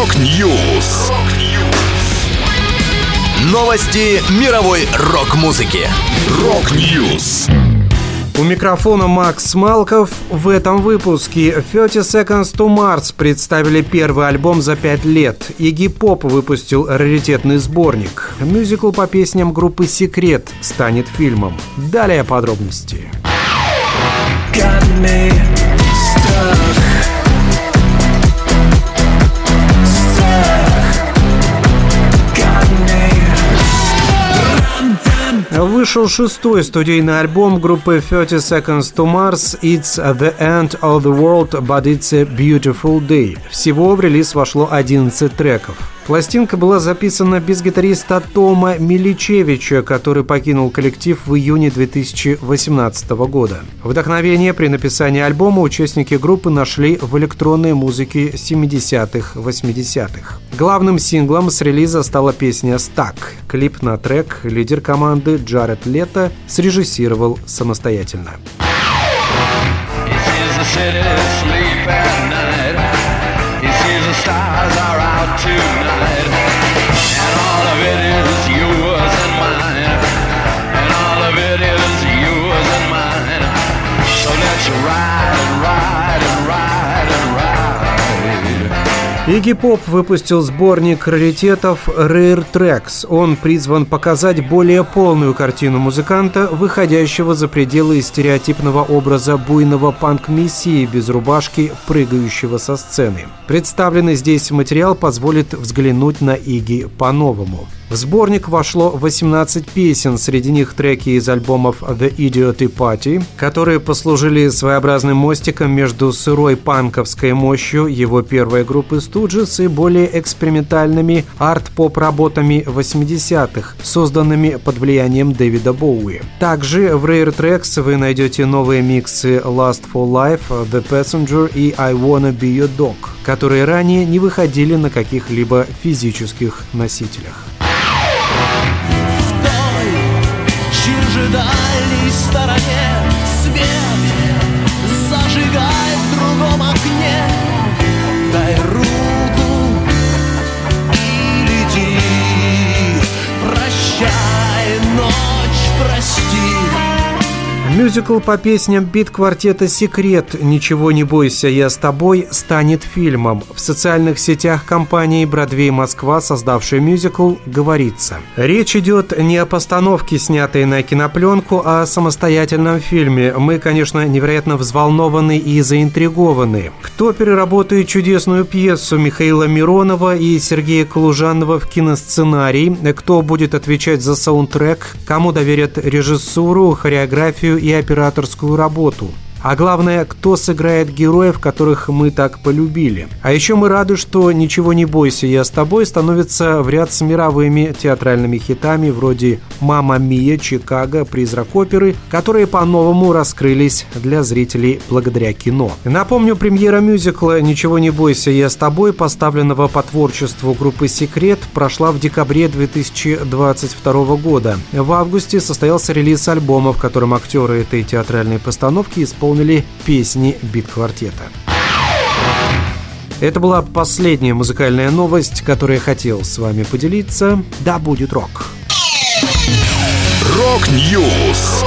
Rock News. Новости мировой рок-музыки. Rock News. У микрофона Макс Малков. В этом выпуске 30 Seconds to Mars представили первый альбом за 5 лет. Iggy Pop выпустил раритетный сборник. Мюзикл по песням группы «Секрет» станет фильмом. Далее подробности. Вышел шестой студийный альбом группы 30 Seconds to Mars «It's the end of the world, but it's a beautiful day». Всего в релиз вошло 11 треков. Пластинка была записана без гитариста Тома Миличевича, который покинул коллектив в июне 2018 года. Вдохновение при написании альбома участники группы нашли в электронной музыке 70-х-80-х. Главным синглом с релиза стала песня «Стак». Клип на трек лидер команды Джаред Лето срежиссировал самостоятельно. Iggy Pop выпустил сборник раритетов Rare Tracks. Он призван показать более полную картину музыканта, выходящего за пределы стереотипного образа буйного панк-мессии без рубашки, прыгающего со сцены. Представленный здесь материал позволит взглянуть на Iggy по-новому. В сборник вошло 18 песен, среди них треки из альбомов The Idiot и Party, которые послужили своеобразным мостиком между сырой панковской мощью его первой группы Stooges и более экспериментальными арт-поп-работами 80-х, созданными под влиянием Дэвида Боуи. Также в Rare Tracks вы найдете новые миксы Last for Life, The Passenger и I Wanna Be Your Dog, которые ранее не выходили на каких-либо физических носителях. В дальней стороне свет, зажигай в другом окне, дай руку и лети. Прощай, ночь, прости. Мюзикл по песням бит-квартета «Секрет» «Ничего не бойся, я с тобой» станет фильмом. В социальных сетях компании Broadway Moskva, создавшей мюзикл, говорится: речь идет не о постановке, снятой на кинопленку, а о самостоятельном фильме. Мы, конечно, невероятно взволнованы и заинтригованы. Кто переработает чудесную пьесу Михаила Миронова и Сергея Калужанова в киносценарий? Кто будет отвечать за саундтрек? Кому доверят режиссуру, хореографию и операторскую работу? А главное, кто сыграет героев, которых мы так полюбили. А еще мы рады, что «Ничего не бойся, я с тобой» становится в ряд с мировыми театральными хитами вроде «Мамма Мия», «Чикаго», «Призрак оперы», которые по-новому раскрылись для зрителей благодаря кино. Напомню, премьера мюзикла «Ничего не бойся, я с тобой», поставленного по творчеству группы «Секрет», прошла в декабре 2022 года. В августе состоялся релиз альбома, в котором актеры этой театральной постановки исполнили песни бит-квартета. Это была последняя музыкальная новость, которую я хотел с вами поделиться. Да будет рок! Rock News.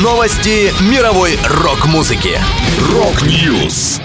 Новости мировой рок-музыки. Rock News.